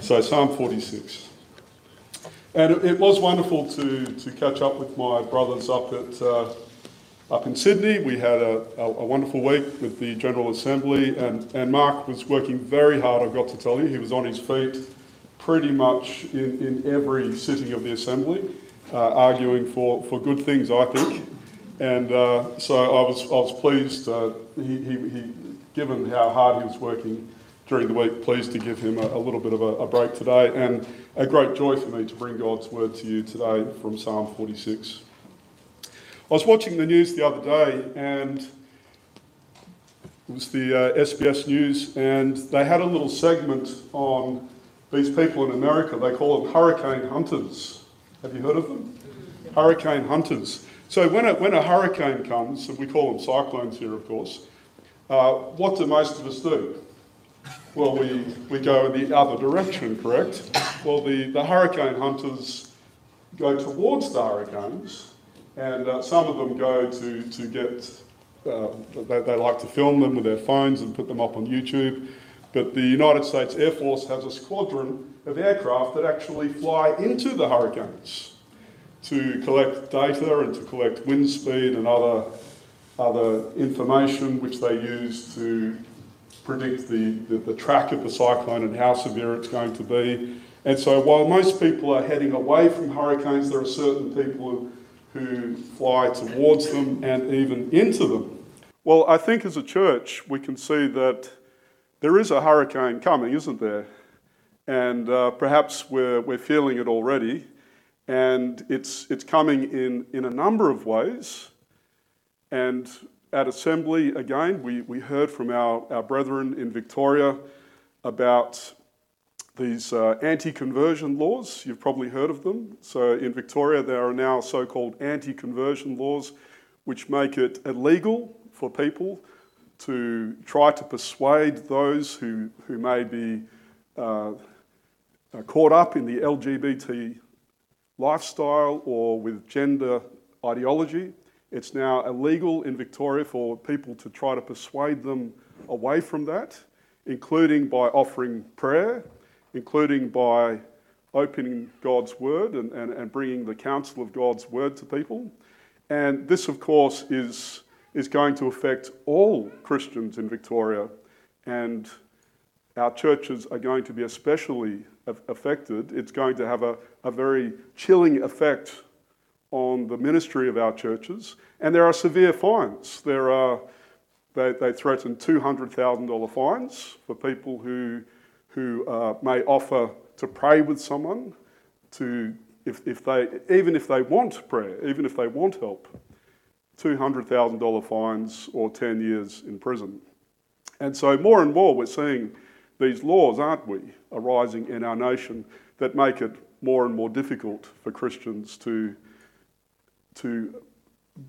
So Psalm 46. And it was wonderful to catch up with my brothers up in Sydney. We had a wonderful week with the General Assembly, and Mark was working very hard, I've got to tell you. He was on his feet pretty much in every sitting of the Assembly, arguing for good things, I think. And so I was pleased, he given how hard he was working during the week, pleased to give him a little bit of a break today, and a great joy for me to bring God's word to you today from Psalm 46. I was watching the news the other day, and it was the SBS News, and they had a little segment on these people in America. They call them Hurricane Hunters. Have you heard of them? Hurricane Hunters. So when a hurricane comes, and we call them cyclones here, of course, what do most of us do? Well, we go in the other direction, correct? Well, the hurricane hunters go towards the hurricanes, and some of them go to get... They like to film them with their phones and put them up on YouTube, but the United States Air Force has a squadron of aircraft that actually fly into the hurricanes to collect data and to collect wind speed and other information which they use to predict the track of the cyclone and how severe it's going to be. And so while most people are heading away from hurricanes, there are certain people who fly towards them and even into them. Well, I think as a church, we can see that there is a hurricane coming, isn't there? And perhaps we're feeling it already. And it's coming in a number of ways. And at Assembly, again, we heard from our brethren in Victoria about these anti-conversion laws. You've probably heard of them. So in Victoria, there are now so-called anti-conversion laws, which make it illegal for people to try to persuade those who may be caught up in the LGBT lifestyle or with gender ideology. It's now illegal in Victoria for people to try to persuade them away from that, including by offering prayer, including by opening God's word and bringing the counsel of God's word to people. And this, of course, is going to affect all Christians in Victoria, and our churches are going to be especially affected. It's going to have a very chilling effect on the ministry of our churches, and there are severe fines. They threaten $200,000 fines for people who may offer to pray with someone, if they want prayer, even if they want help, $200,000 fines or 10 years in prison. And so more and more we're seeing these laws, aren't we, arising in our nation that make it more and more difficult for Christians to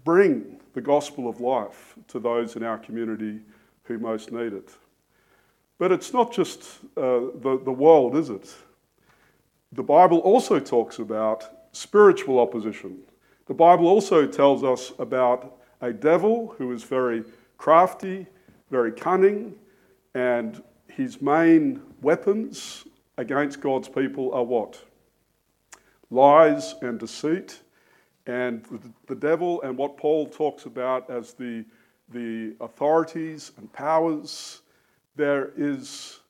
bring the gospel of life to those in our community who most need it. But it's not just the world, is it? The Bible also talks about spiritual opposition. The Bible also tells us about a devil who is very crafty, very cunning, and his main weapons against God's people are what? Lies and deceit. And the devil and what Paul talks about as the authorities and powers, there is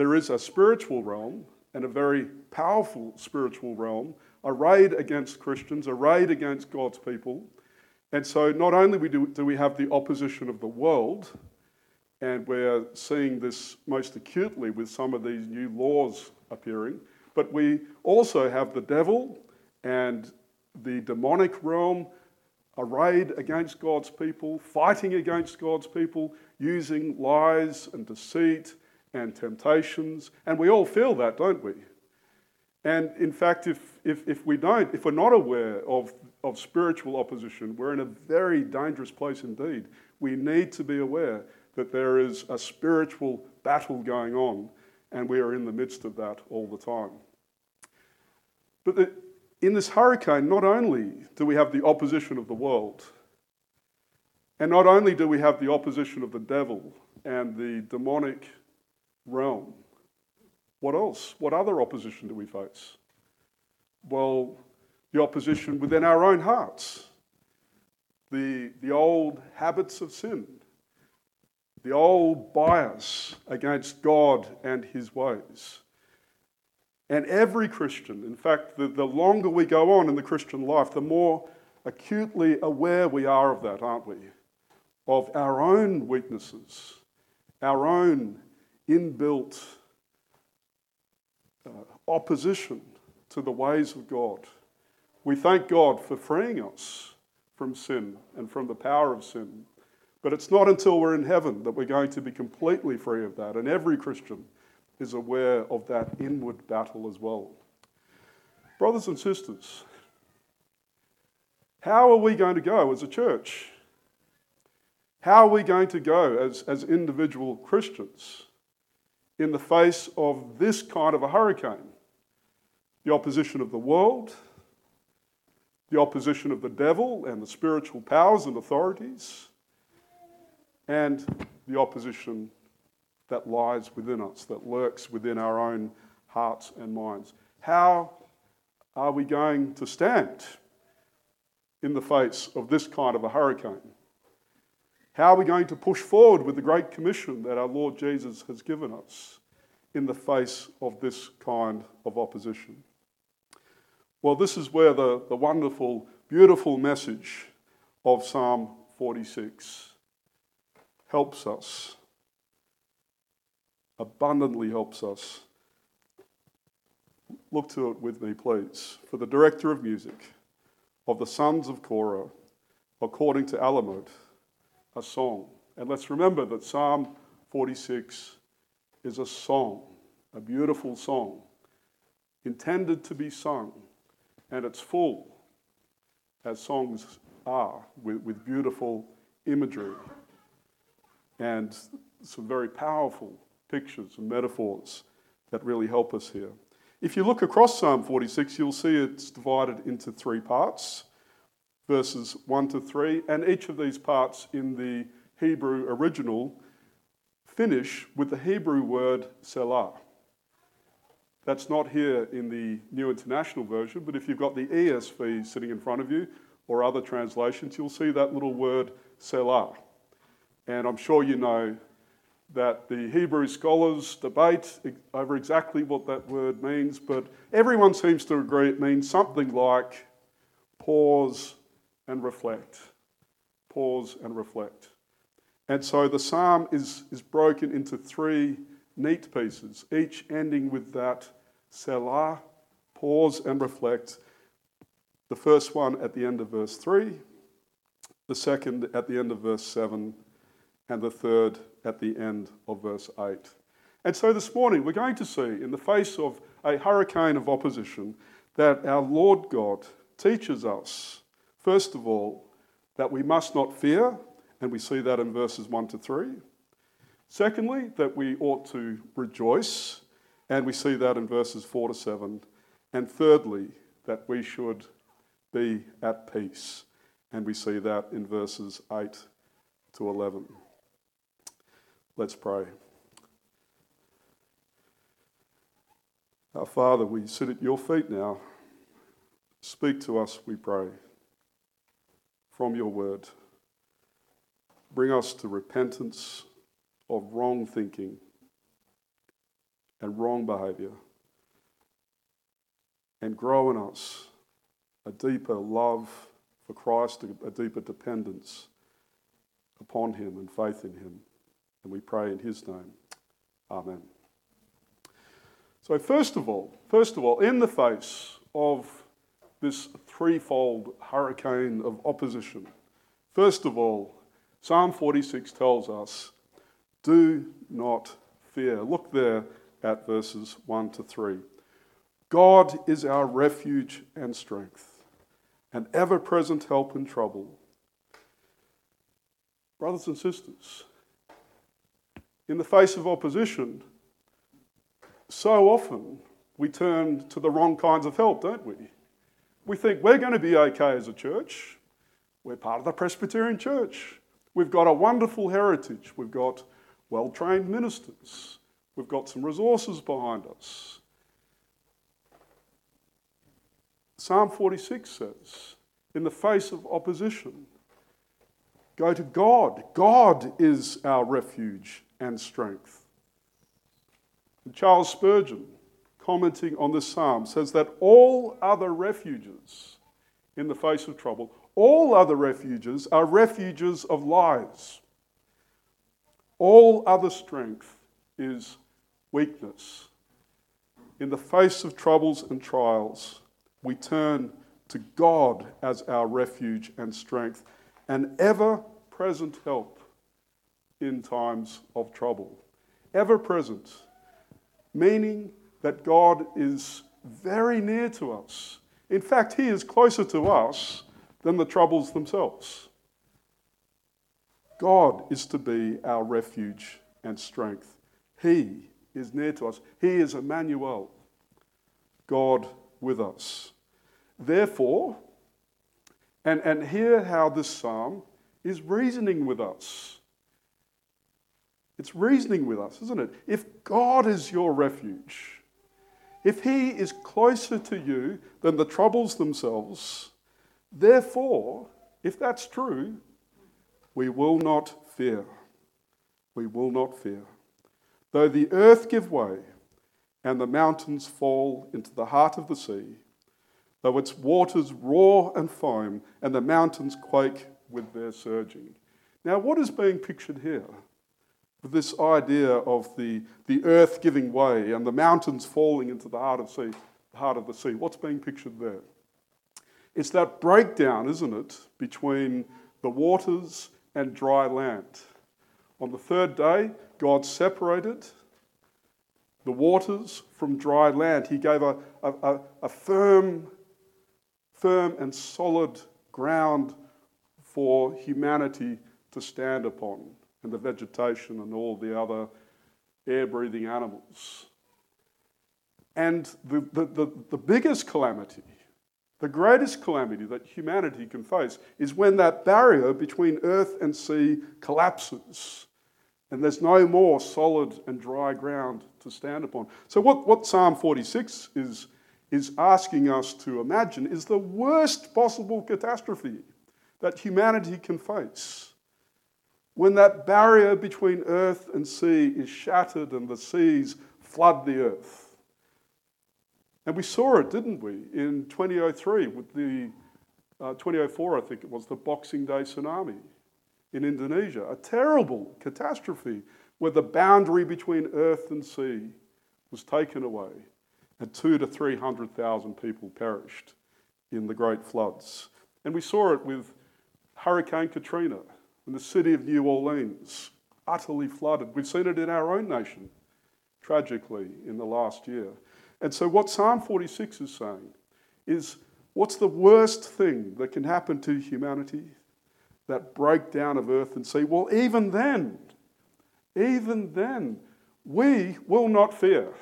a spiritual realm, and a very powerful spiritual realm, arrayed against Christians, arrayed against God's people. And so not only do we have the opposition of the world, and we're seeing this most acutely with some of these new laws appearing, but we also have the devil and the demonic realm arrayed against God's people, fighting against God's people, using lies and deceit and temptations. And we all feel that, don't we? And in fact, if we're not aware of spiritual opposition, we're in a very dangerous place indeed. We need to be aware that there is a spiritual battle going on, and we are in the midst of that all the time. But in this hurricane, not only do we have the opposition of the world, and not only do we have the opposition of the devil and the demonic realm, What else? What other opposition do we face? Well, the opposition within our own hearts. The old habits of sin. The old bias against God and his ways. And every Christian, in fact, the longer we go on in the Christian life, the more acutely aware we are of that, aren't we? Of our own weaknesses, our own inbuilt opposition to the ways of God. We thank God for freeing us from sin and from the power of sin. But it's not until we're in heaven that we're going to be completely free of that. And every Christian is aware of that inward battle as well. Brothers and sisters, how are we going to go as a church? How are we going to go as individual Christians in the face of this kind of a hurricane? The opposition of the world, the opposition of the devil and the spiritual powers and authorities, and the opposition that lies within us, that lurks within our own hearts and minds. How are we going to stand in the face of this kind of a hurricane? How are we going to push forward with the great commission that our Lord Jesus has given us in the face of this kind of opposition? Well, this is where the wonderful, beautiful message of Psalm 46 helps us, abundantly helps us. Look to it with me, please. For the director of music of the sons of Korah, according to Alamut, a song. And let's remember that Psalm 46 is a song, a beautiful song, intended to be sung. And it's full, as songs are, with beautiful imagery and some very powerful pictures and metaphors that really help us here. If you look across Psalm 46, you'll see it's divided into three parts, verses 1 to 3, and each of these parts in the Hebrew original finish with the Hebrew word selah. That's not here in the New International Version, but if you've got the ESV sitting in front of you or other translations, you'll see that little word, selah. And I'm sure you know that the Hebrew scholars debate over exactly what that word means, but everyone seems to agree it means something like pause and reflect. Pause and reflect. And so the psalm is broken into three neat pieces, each ending with that selah, pause and reflect. The first one at the end of verse 3, the second at the end of verse 7, and the third at the end of verse 8. And so this morning we're going to see, in the face of a hurricane of opposition, that our Lord God teaches us, first of all, that we must not fear, and we see that in verses 1 to 3. Secondly, that we ought to rejoice, and we see that in verses 4 to 7. And thirdly, that we should be at peace, and we see that in verses 8 to 11. Let's pray. Our Father, we sit at your feet now. Speak to us, we pray, from your word. Bring us to repentance of wrong thinking and wrong behaviour, and grow in us a deeper love for Christ, a deeper dependence upon him and faith in him. And we pray in his name. Amen. So first of all, in the face of this threefold hurricane of opposition, first of all, Psalm 46 tells us, do not fear. Look there at verses 1 to 3. God is our refuge and strength, an ever-present help in trouble. Brothers and sisters, in the face of opposition, so often we turn to the wrong kinds of help, don't we? We think we're going to be okay as a church. We're part of the Presbyterian Church. We've got a wonderful heritage. We've got well-trained ministers. We've got some resources behind us. Psalm 46 says, in the face of opposition, go to God. God is our refuge and strength. And Charles Spurgeon, commenting on this psalm, says that all other refuges in the face of trouble, all other refuges are refuges of lies. All other strength is weakness. In the face of troubles and trials, we turn to God as our refuge and strength, an ever-present help in times of trouble. Ever-present, meaning that God is very near to us. In fact, he is closer to us than the troubles themselves. God is to be our refuge and strength. He is near to us. He is Emmanuel, God with us. Therefore, and hear how this psalm is reasoning with us. It's reasoning with us, isn't it? If God is your refuge, if he is closer to you than the troubles themselves, therefore, if that's true, we will not fear. We will not fear. Though the earth give way and the mountains fall into the heart of the sea, though its waters roar and foam, and the mountains quake with their surging. Now, what is being pictured here with this idea of the earth giving way and the mountains falling into the heart of the sea? What's being pictured there? It's that breakdown, isn't it, between the waters and dry land. On the third day, God separated the waters from dry land. He gave a firm and solid ground for humanity to stand upon, and the vegetation and all the other air-breathing animals. And the biggest calamity, the greatest calamity that humanity can face is when that barrier between earth and sea collapses and there's no more solid and dry ground to stand upon. So what Psalm 46 is asking us to imagine is the worst possible catastrophe that humanity can face. When that barrier between earth and sea is shattered and the seas flood the earth. And we saw it, didn't we, in 2003 with the 2004, I think it was, the Boxing Day tsunami in Indonesia. A terrible catastrophe where the boundary between earth and sea was taken away. And 200,000 to 300,000 people perished in the great floods. And we saw it with Hurricane Katrina and the city of New Orleans, utterly flooded. We've seen it in our own nation, tragically, in the last year. And so what Psalm 46 is saying is, what's the worst thing that can happen to humanity? That breakdown of earth and sea. Well, even then, we will not fear.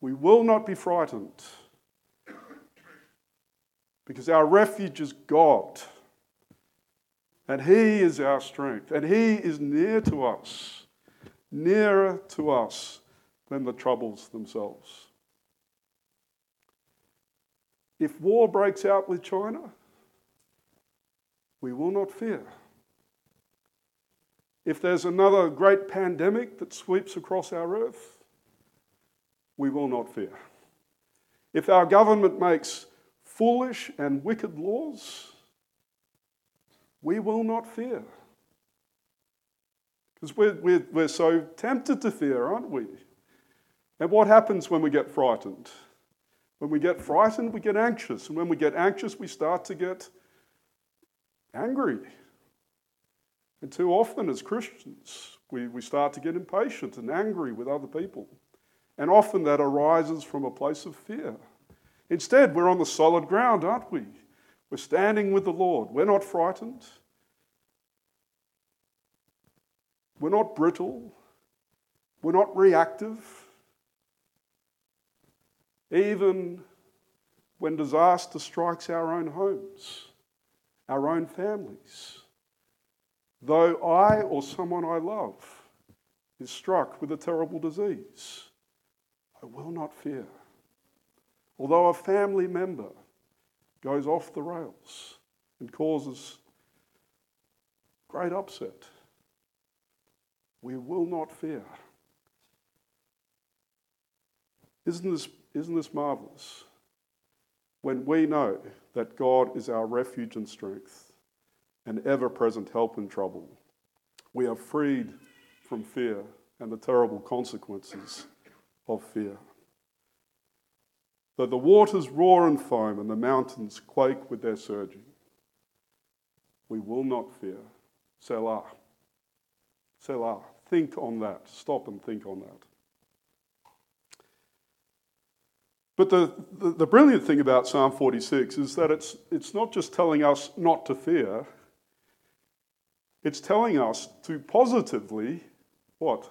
We will not be frightened because our refuge is God and he is our strength and he is near to us, nearer to us than the troubles themselves. If war breaks out with China, we will not fear. If there's another great pandemic that sweeps across our earth, we will not fear. If our government makes foolish and wicked laws, we will not fear. Because we're so tempted to fear, aren't we? And what happens when we get frightened? When we get frightened, we get anxious. And when we get anxious, we start to get angry. And too often as Christians, we start to get impatient and angry with other people. And often that arises from a place of fear. Instead, we're on the solid ground, aren't we? We're standing with the Lord. We're not frightened. We're not brittle. We're not reactive. Even when disaster strikes our own homes, our own families, though I or someone I love is struck with a terrible disease, I will not fear. Although a family member goes off the rails and causes great upset, we will not fear. Isn't this marvelous? When we know that God is our refuge and strength, an ever-present help in trouble, we are freed from fear and the terrible consequences of fear. Though the waters roar and foam and the mountains quake with their surging, we will not fear. Selah. Selah. Think on that. Stop and think on that. But the brilliant thing about Psalm 46 is that it's not just telling us not to fear. It's telling us to positively, what?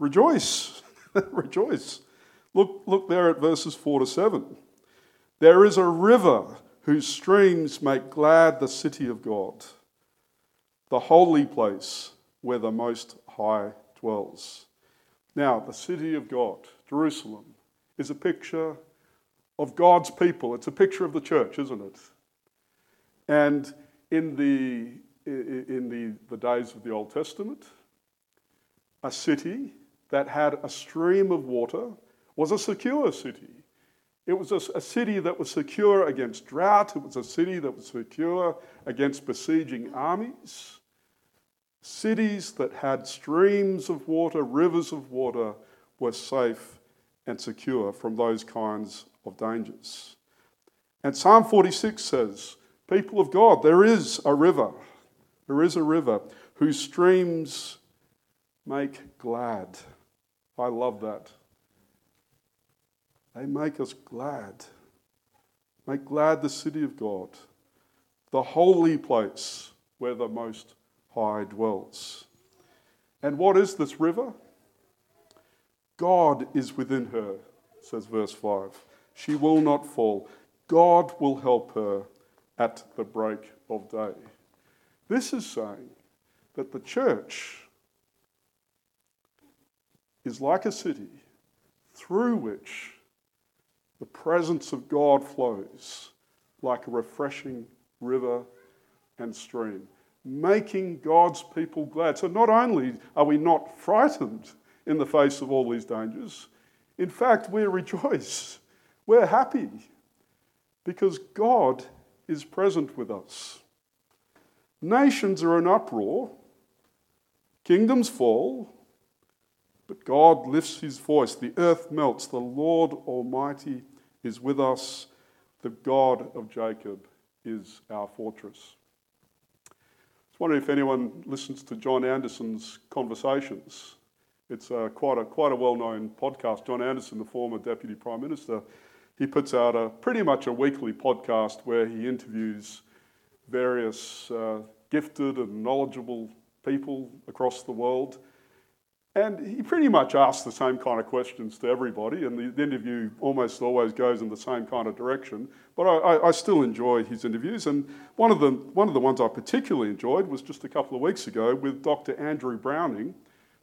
Rejoice. Rejoice. Look there at verses 4-7. There is a river whose streams make glad the city of God, the holy place where the Most High dwells. Now, the city of God, Jerusalem, is a picture of God's people. It's a picture of the church, isn't it? And in the days of the Old Testament, a city that had a stream of water was a secure city. It was a city that was secure against drought. It was a city that was secure against besieging armies. Cities that had streams of water, rivers of water, were safe and secure from those kinds of dangers. And Psalm 46 says, people of God, there is a river whose streams make glad. I love that. They make us glad. Make glad the city of God, the holy place where the Most High dwells. And what is this river? God is within her, says verse 5. She will not fall. God will help her at the break of day. This is saying that the church is like a city through which the presence of God flows like a refreshing river and stream, making God's people glad. So not only are we not frightened in the face of all these dangers, in fact, we rejoice. We're happy because God is present with us. Nations are in uproar, kingdoms fall, but God lifts his voice. The earth melts. The Lord Almighty is with us. The God of Jacob is our fortress. I was wondering if anyone listens to John Anderson's Conversations. It's quite a well-known podcast. John Anderson, the former Deputy Prime Minister, he puts out pretty much a weekly podcast where he interviews various gifted and knowledgeable people across the world. And he pretty much asks the same kind of questions to everybody, and the interview almost always goes in the same kind of direction. But I still enjoy his interviews, and one of the ones I particularly enjoyed was just a couple of weeks ago with Dr. Andrew Browning.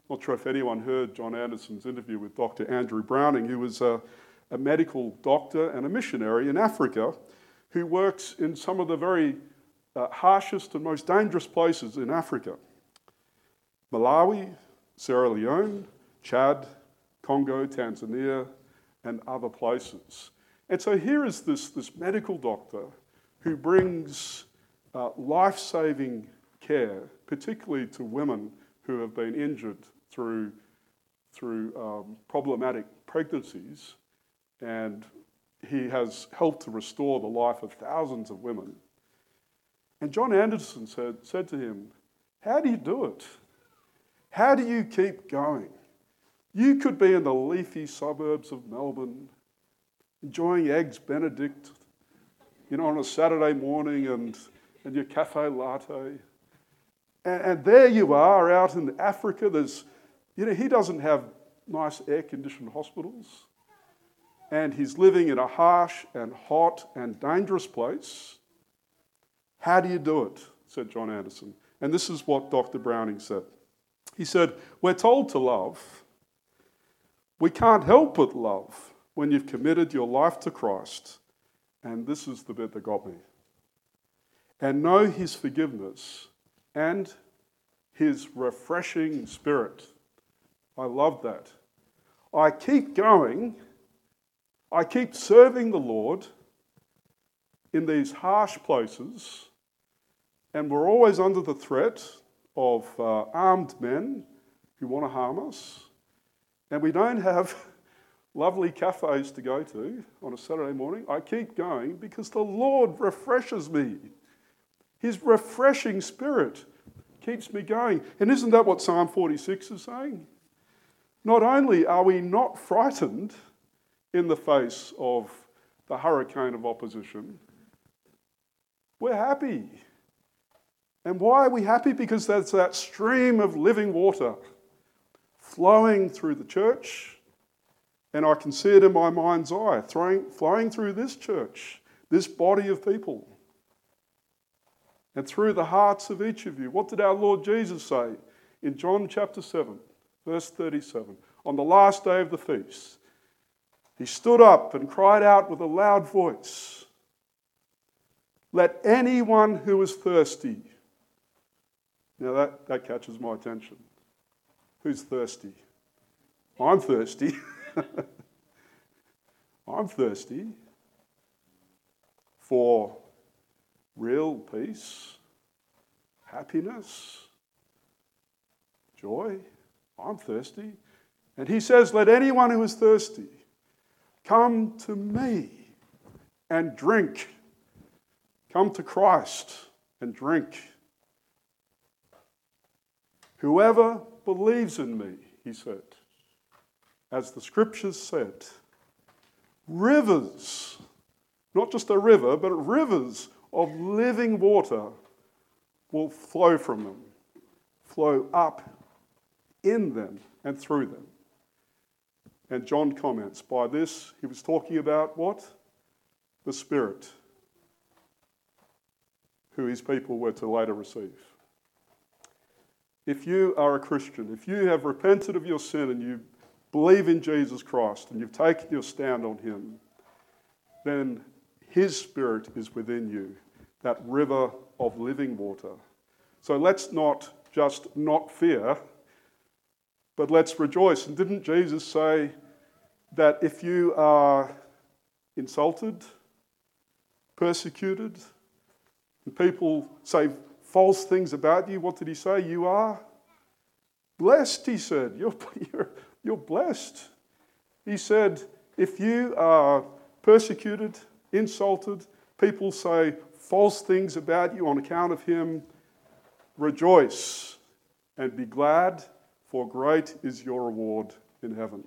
Not sure if anyone heard John Anderson's interview with Dr. Andrew Browning, who was a medical doctor and a missionary in Africa who works in some of the very harshest and most dangerous places in Africa. Malawi, Sierra Leone, Chad, Congo, Tanzania, and other places. And so here is this medical doctor who brings life-saving care, particularly to women who have been injured through problematic pregnancies, and he has helped to restore the life of thousands of women. And John Anderson said to him, "How do you do it? How do you keep going? You could be in the leafy suburbs of Melbourne, enjoying Eggs Benedict, on a Saturday morning and your cafe latte. And there you are out in Africa. There's, he doesn't have nice air-conditioned hospitals. And he's living in a harsh and hot and dangerous place. How do you do it?" said John Anderson. And this is what Dr. Browning said. He said, we're told to love. We can't help but love when you've committed your life to Christ. And this is the bit that got me. And know his forgiveness and his refreshing spirit. I love that. I keep going. I keep serving the Lord in these harsh places. And we're always under the threat of armed men who want to harm us. And we don't have lovely cafes to go to on a Saturday morning. I keep going because the Lord refreshes me. His refreshing spirit keeps me going. And isn't that what Psalm 46 is saying? Not only are we not frightened in the face of the hurricane of opposition, we're happy. And why are we happy? Because there's that stream of living water flowing through the church, and I can see it in my mind's eye, flowing through this church, this body of people, and through the hearts of each of you. What did our Lord Jesus say in John chapter 7, verse 37? On the last day of the feast, he stood up and cried out with a loud voice, "Let anyone who is thirsty..." Now that catches my attention. Who's thirsty? I'm thirsty. I'm thirsty for real peace, happiness, joy. I'm thirsty. And he says, "Let anyone who is thirsty come to me and drink." Come to Christ and drink. "Whoever believes in me," he said, as the scriptures said, rivers, not just a river, but rivers of living water will flow from them, flow up in them and through them. And John comments, by this he was talking about what? The Spirit, who his people were to later receive. If you are a Christian, if you have repented of your sin and you believe in Jesus Christ and you've taken your stand on him, then his Spirit is within you, that river of living water. So let's not just not fear, but let's rejoice. And didn't Jesus say that if you are insulted, persecuted, and people say false things about you, what did he say? You are blessed, he said. You're blessed. He said, if you are persecuted, insulted, people say false things about you on account of him, rejoice and be glad, for great is your reward in heaven.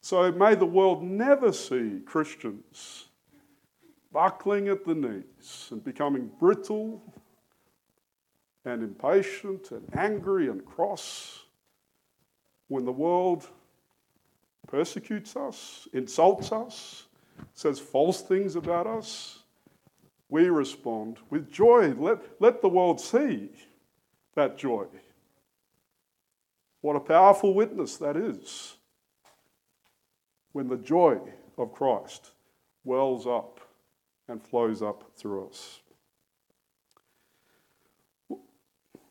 So may the world never see Christians buckling at the knees and becoming brittle and impatient and angry and cross when the world persecutes us, insults us, says false things about us. We respond with joy. Let the world see that joy. What a powerful witness that is when the joy of Christ wells up and flows up through us.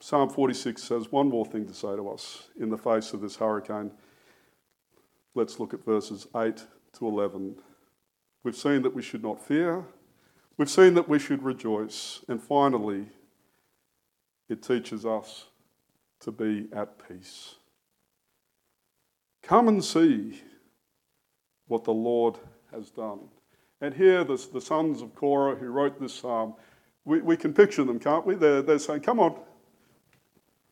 Psalm 46 says one more thing to say to us in the face of this hurricane. Let's look at verses 8 to 11. We've seen that we should not fear. We've seen that we should rejoice. And finally, it teaches us to be at peace. Come and see what the Lord has done. And here, the sons of Korah who wrote this psalm, we can picture them, can't we? They're saying, come on,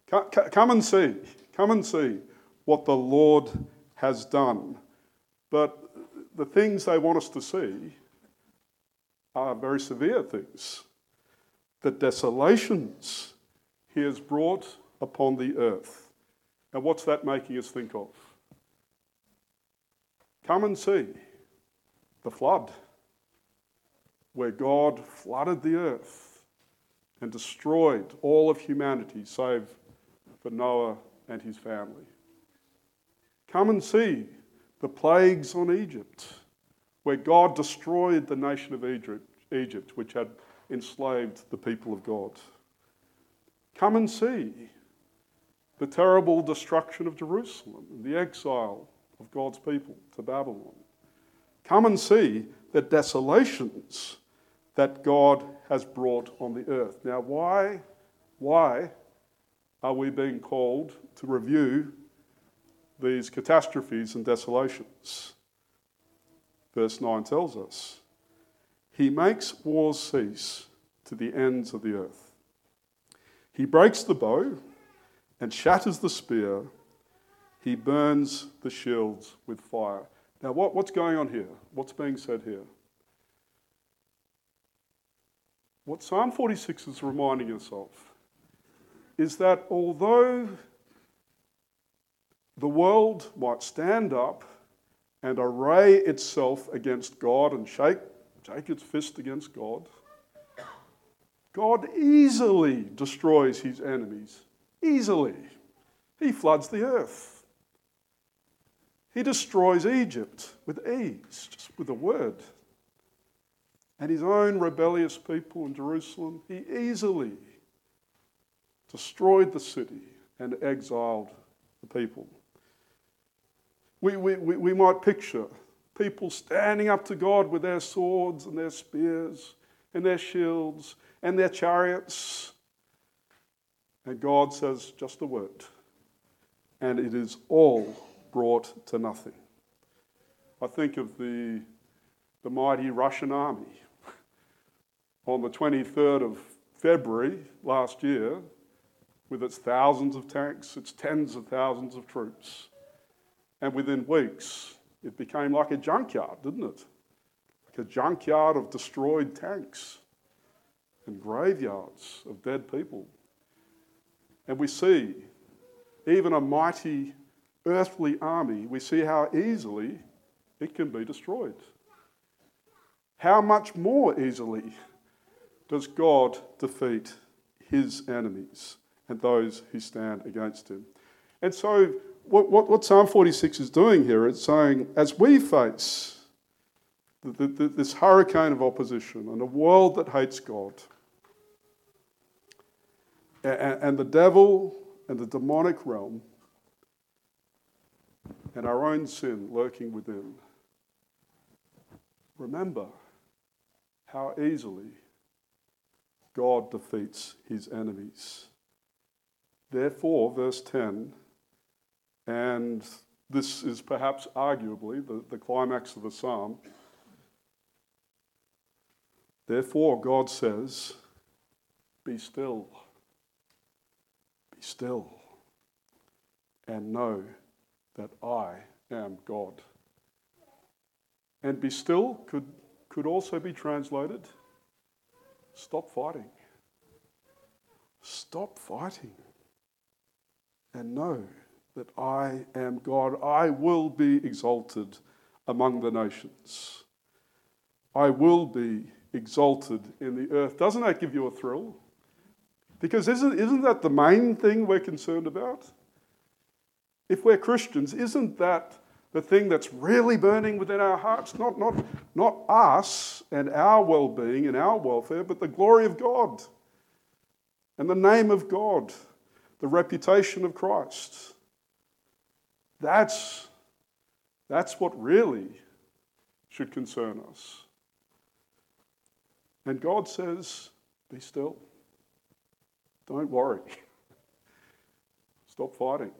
come and see what the Lord has done. But the things they want us to see are very severe things. The desolations he has brought upon the earth. And what's that making us think of? Come and see the flood, where God flooded the earth and destroyed all of humanity, save for Noah and his family. Come and see the plagues on Egypt, where God destroyed the nation of Egypt, which had enslaved the people of God. Come and see the terrible destruction of Jerusalem and the exile of God's people to Babylon. Come and see the desolations that God has brought on the earth. Now, why are we being called to review these catastrophes and desolations? Verse 9 tells us, He makes wars cease to the ends of the earth. He breaks the bow and shatters the spear. He burns the shields with fire. Now, what's going on here? What's being said here? What Psalm 46 is reminding us of is that although the world might stand up and array itself against God and shake its fist against God, God easily destroys his enemies. Easily. He floods the earth. He destroys Egypt with ease, just with a word. And his own rebellious people in Jerusalem, he easily destroyed the city and exiled the people. We might picture people standing up to God with their swords and their spears and their shields and their chariots. And God says just a word, and it is all brought to nothing. I think of the mighty Russian army. On the 23rd of February last year, with its thousands of tanks, its tens of thousands of troops, and within weeks, it became like a junkyard, didn't it? Like a junkyard of destroyed tanks and graveyards of dead people. And we see even a mighty earthly army, we see how easily it can be destroyed. How much more easily does God defeat his enemies and those who stand against him? And so what Psalm 46 is doing here, it's saying, as we face this hurricane of opposition and a world that hates God, and the devil and the demonic realm and our own sin lurking within, remember how easily God defeats his enemies. Therefore, verse 10, and this is perhaps arguably the climax of the psalm, therefore God says, be still. Still, and know that I am God. And be still could also be translated, stop fighting. Stop fighting and know that I am God. I will be exalted among the nations. I will be exalted in the earth. Doesn't that give you a thrill? Because isn't that the main thing we're concerned about? If we're Christians, isn't that the thing that's really burning within our hearts? Not us and our well-being and our welfare, but the glory of God and the name of God, the reputation of Christ. That's what really should concern us. And God says, be still. Don't worry. Stop fighting.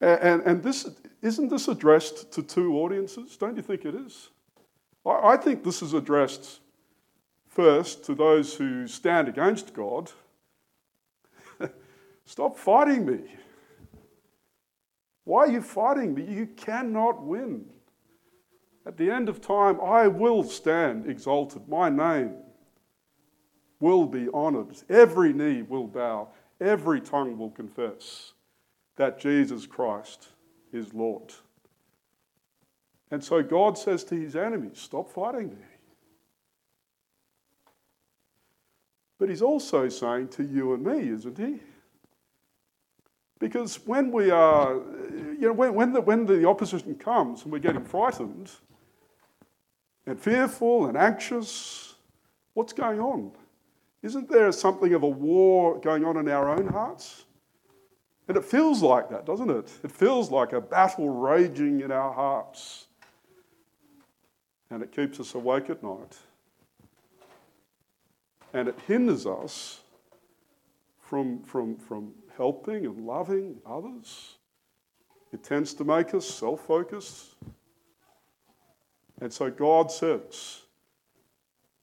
And this isn't this addressed to two audiences? Don't you think it is? I think this is addressed first to those who stand against God. Stop fighting me. Why are you fighting me? You cannot win. At the end of time, I will stand exalted. My name will be honoured. Every knee will bow. Every tongue will confess that Jesus Christ is Lord. And so God says to his enemies, stop fighting me. But he's also saying to you and me, isn't he? Because when we are, when the opposition comes and we're getting frightened and fearful and anxious, what's going on? Isn't there something of a war going on in our own hearts? And it feels like that, doesn't it? It feels like a battle raging in our hearts. And it keeps us awake at night. And it hinders us from helping and loving others. It tends to make us self-focused. And so God says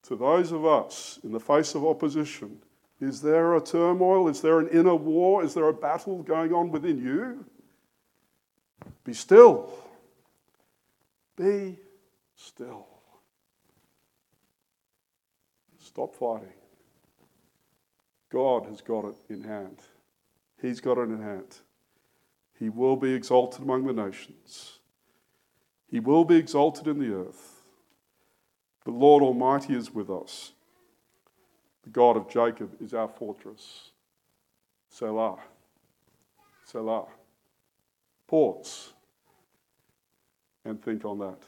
to those of us in the face of opposition, is there a turmoil? Is there an inner war? Is there a battle going on within you? Be still. Be still. Stop fighting. God has got it in hand. He's got it in hand. He will be exalted among the nations. He will be exalted in the earth. The Lord Almighty is with us. The God of Jacob is our fortress. Selah. Selah. Pause and think on that.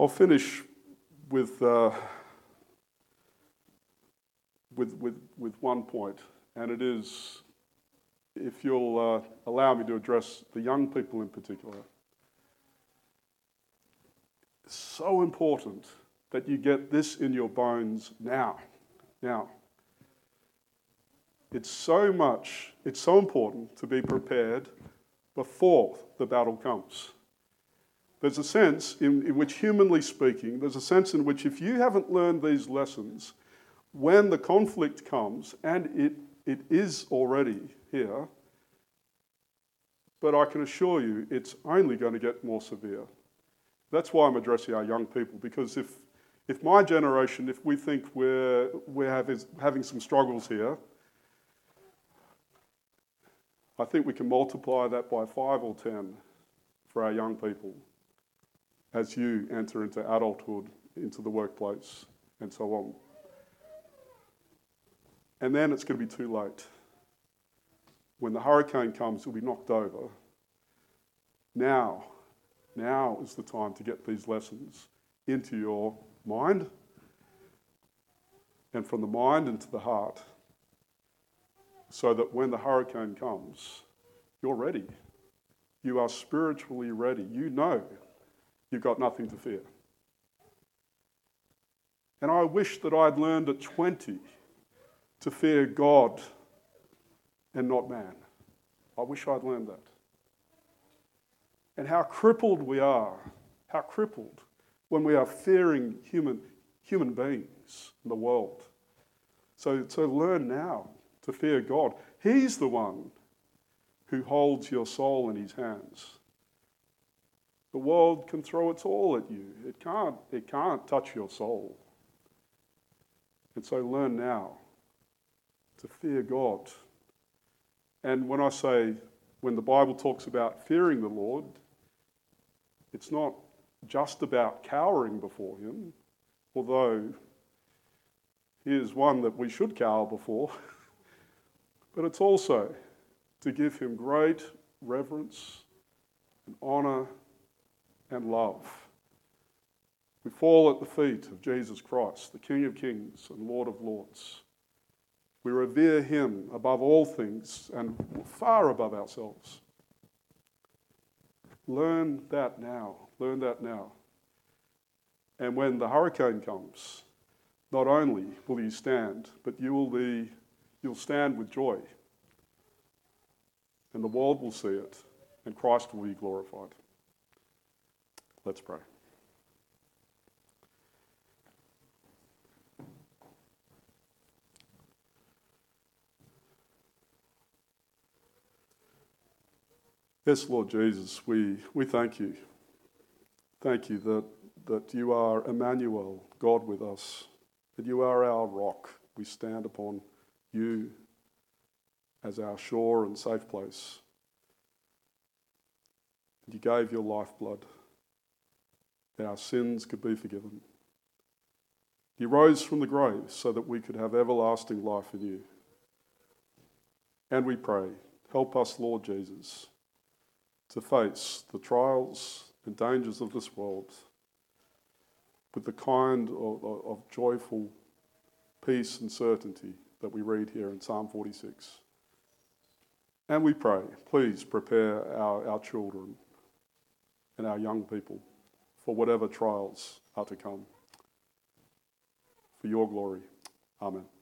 I'll finish with one point, and it is, if you'll allow me to address the young people in particular, it's so important that you get this in your bones now. Now, it's so important to be prepared before the battle comes. There's a sense in which, humanly speaking, there's a sense in which if you haven't learned these lessons, when the conflict comes, and it is already here, but I can assure you it's only going to get more severe. That's why I'm addressing our young people, because if my generation, if we think we're having some struggles here, I think we can multiply that by 5 or 10 for our young people as you enter into adulthood, into the workplace, and so on. And then it's going to be too late. When the hurricane comes, you'll be knocked over. Now is the time to get these lessons into your mind, and from the mind into the heart, so that when the hurricane comes, you're ready. You are spiritually ready. You know you've got nothing to fear. And I wish that I'd learned at 20 to fear God and not man. I wish I'd learned that. And how crippled we are, when we are fearing human beings in the world. So learn now to fear God. He's the one who holds your soul in his hands. The world can throw its all at you. It can't touch your soul. And so learn now to fear God. And when the Bible talks about fearing the Lord, it's not just about cowering before him, although he is one that we should cower before, but it's also to give him great reverence and honor and love. We fall at the feet of Jesus Christ, the King of Kings and Lord of Lords. We revere him above all things and far above ourselves. Learn that now. Learn that now. And when the hurricane comes, not only will you stand, but you'll stand with joy. And the world will see it, and Christ will be glorified. Let's pray. Yes, Lord Jesus, we thank you. Thank you that you are Emmanuel, God with us, that you are our rock. We stand upon you as our sure and safe place. You gave your lifeblood that our sins could be forgiven. He rose from the grave so that we could have everlasting life in you. And we pray, help us, Lord Jesus, to face the trials and dangers of this world with the kind of joyful peace and certainty that we read here in Psalm 46. And we pray, please prepare our children and our young people for whatever trials are to come. For your glory. Amen.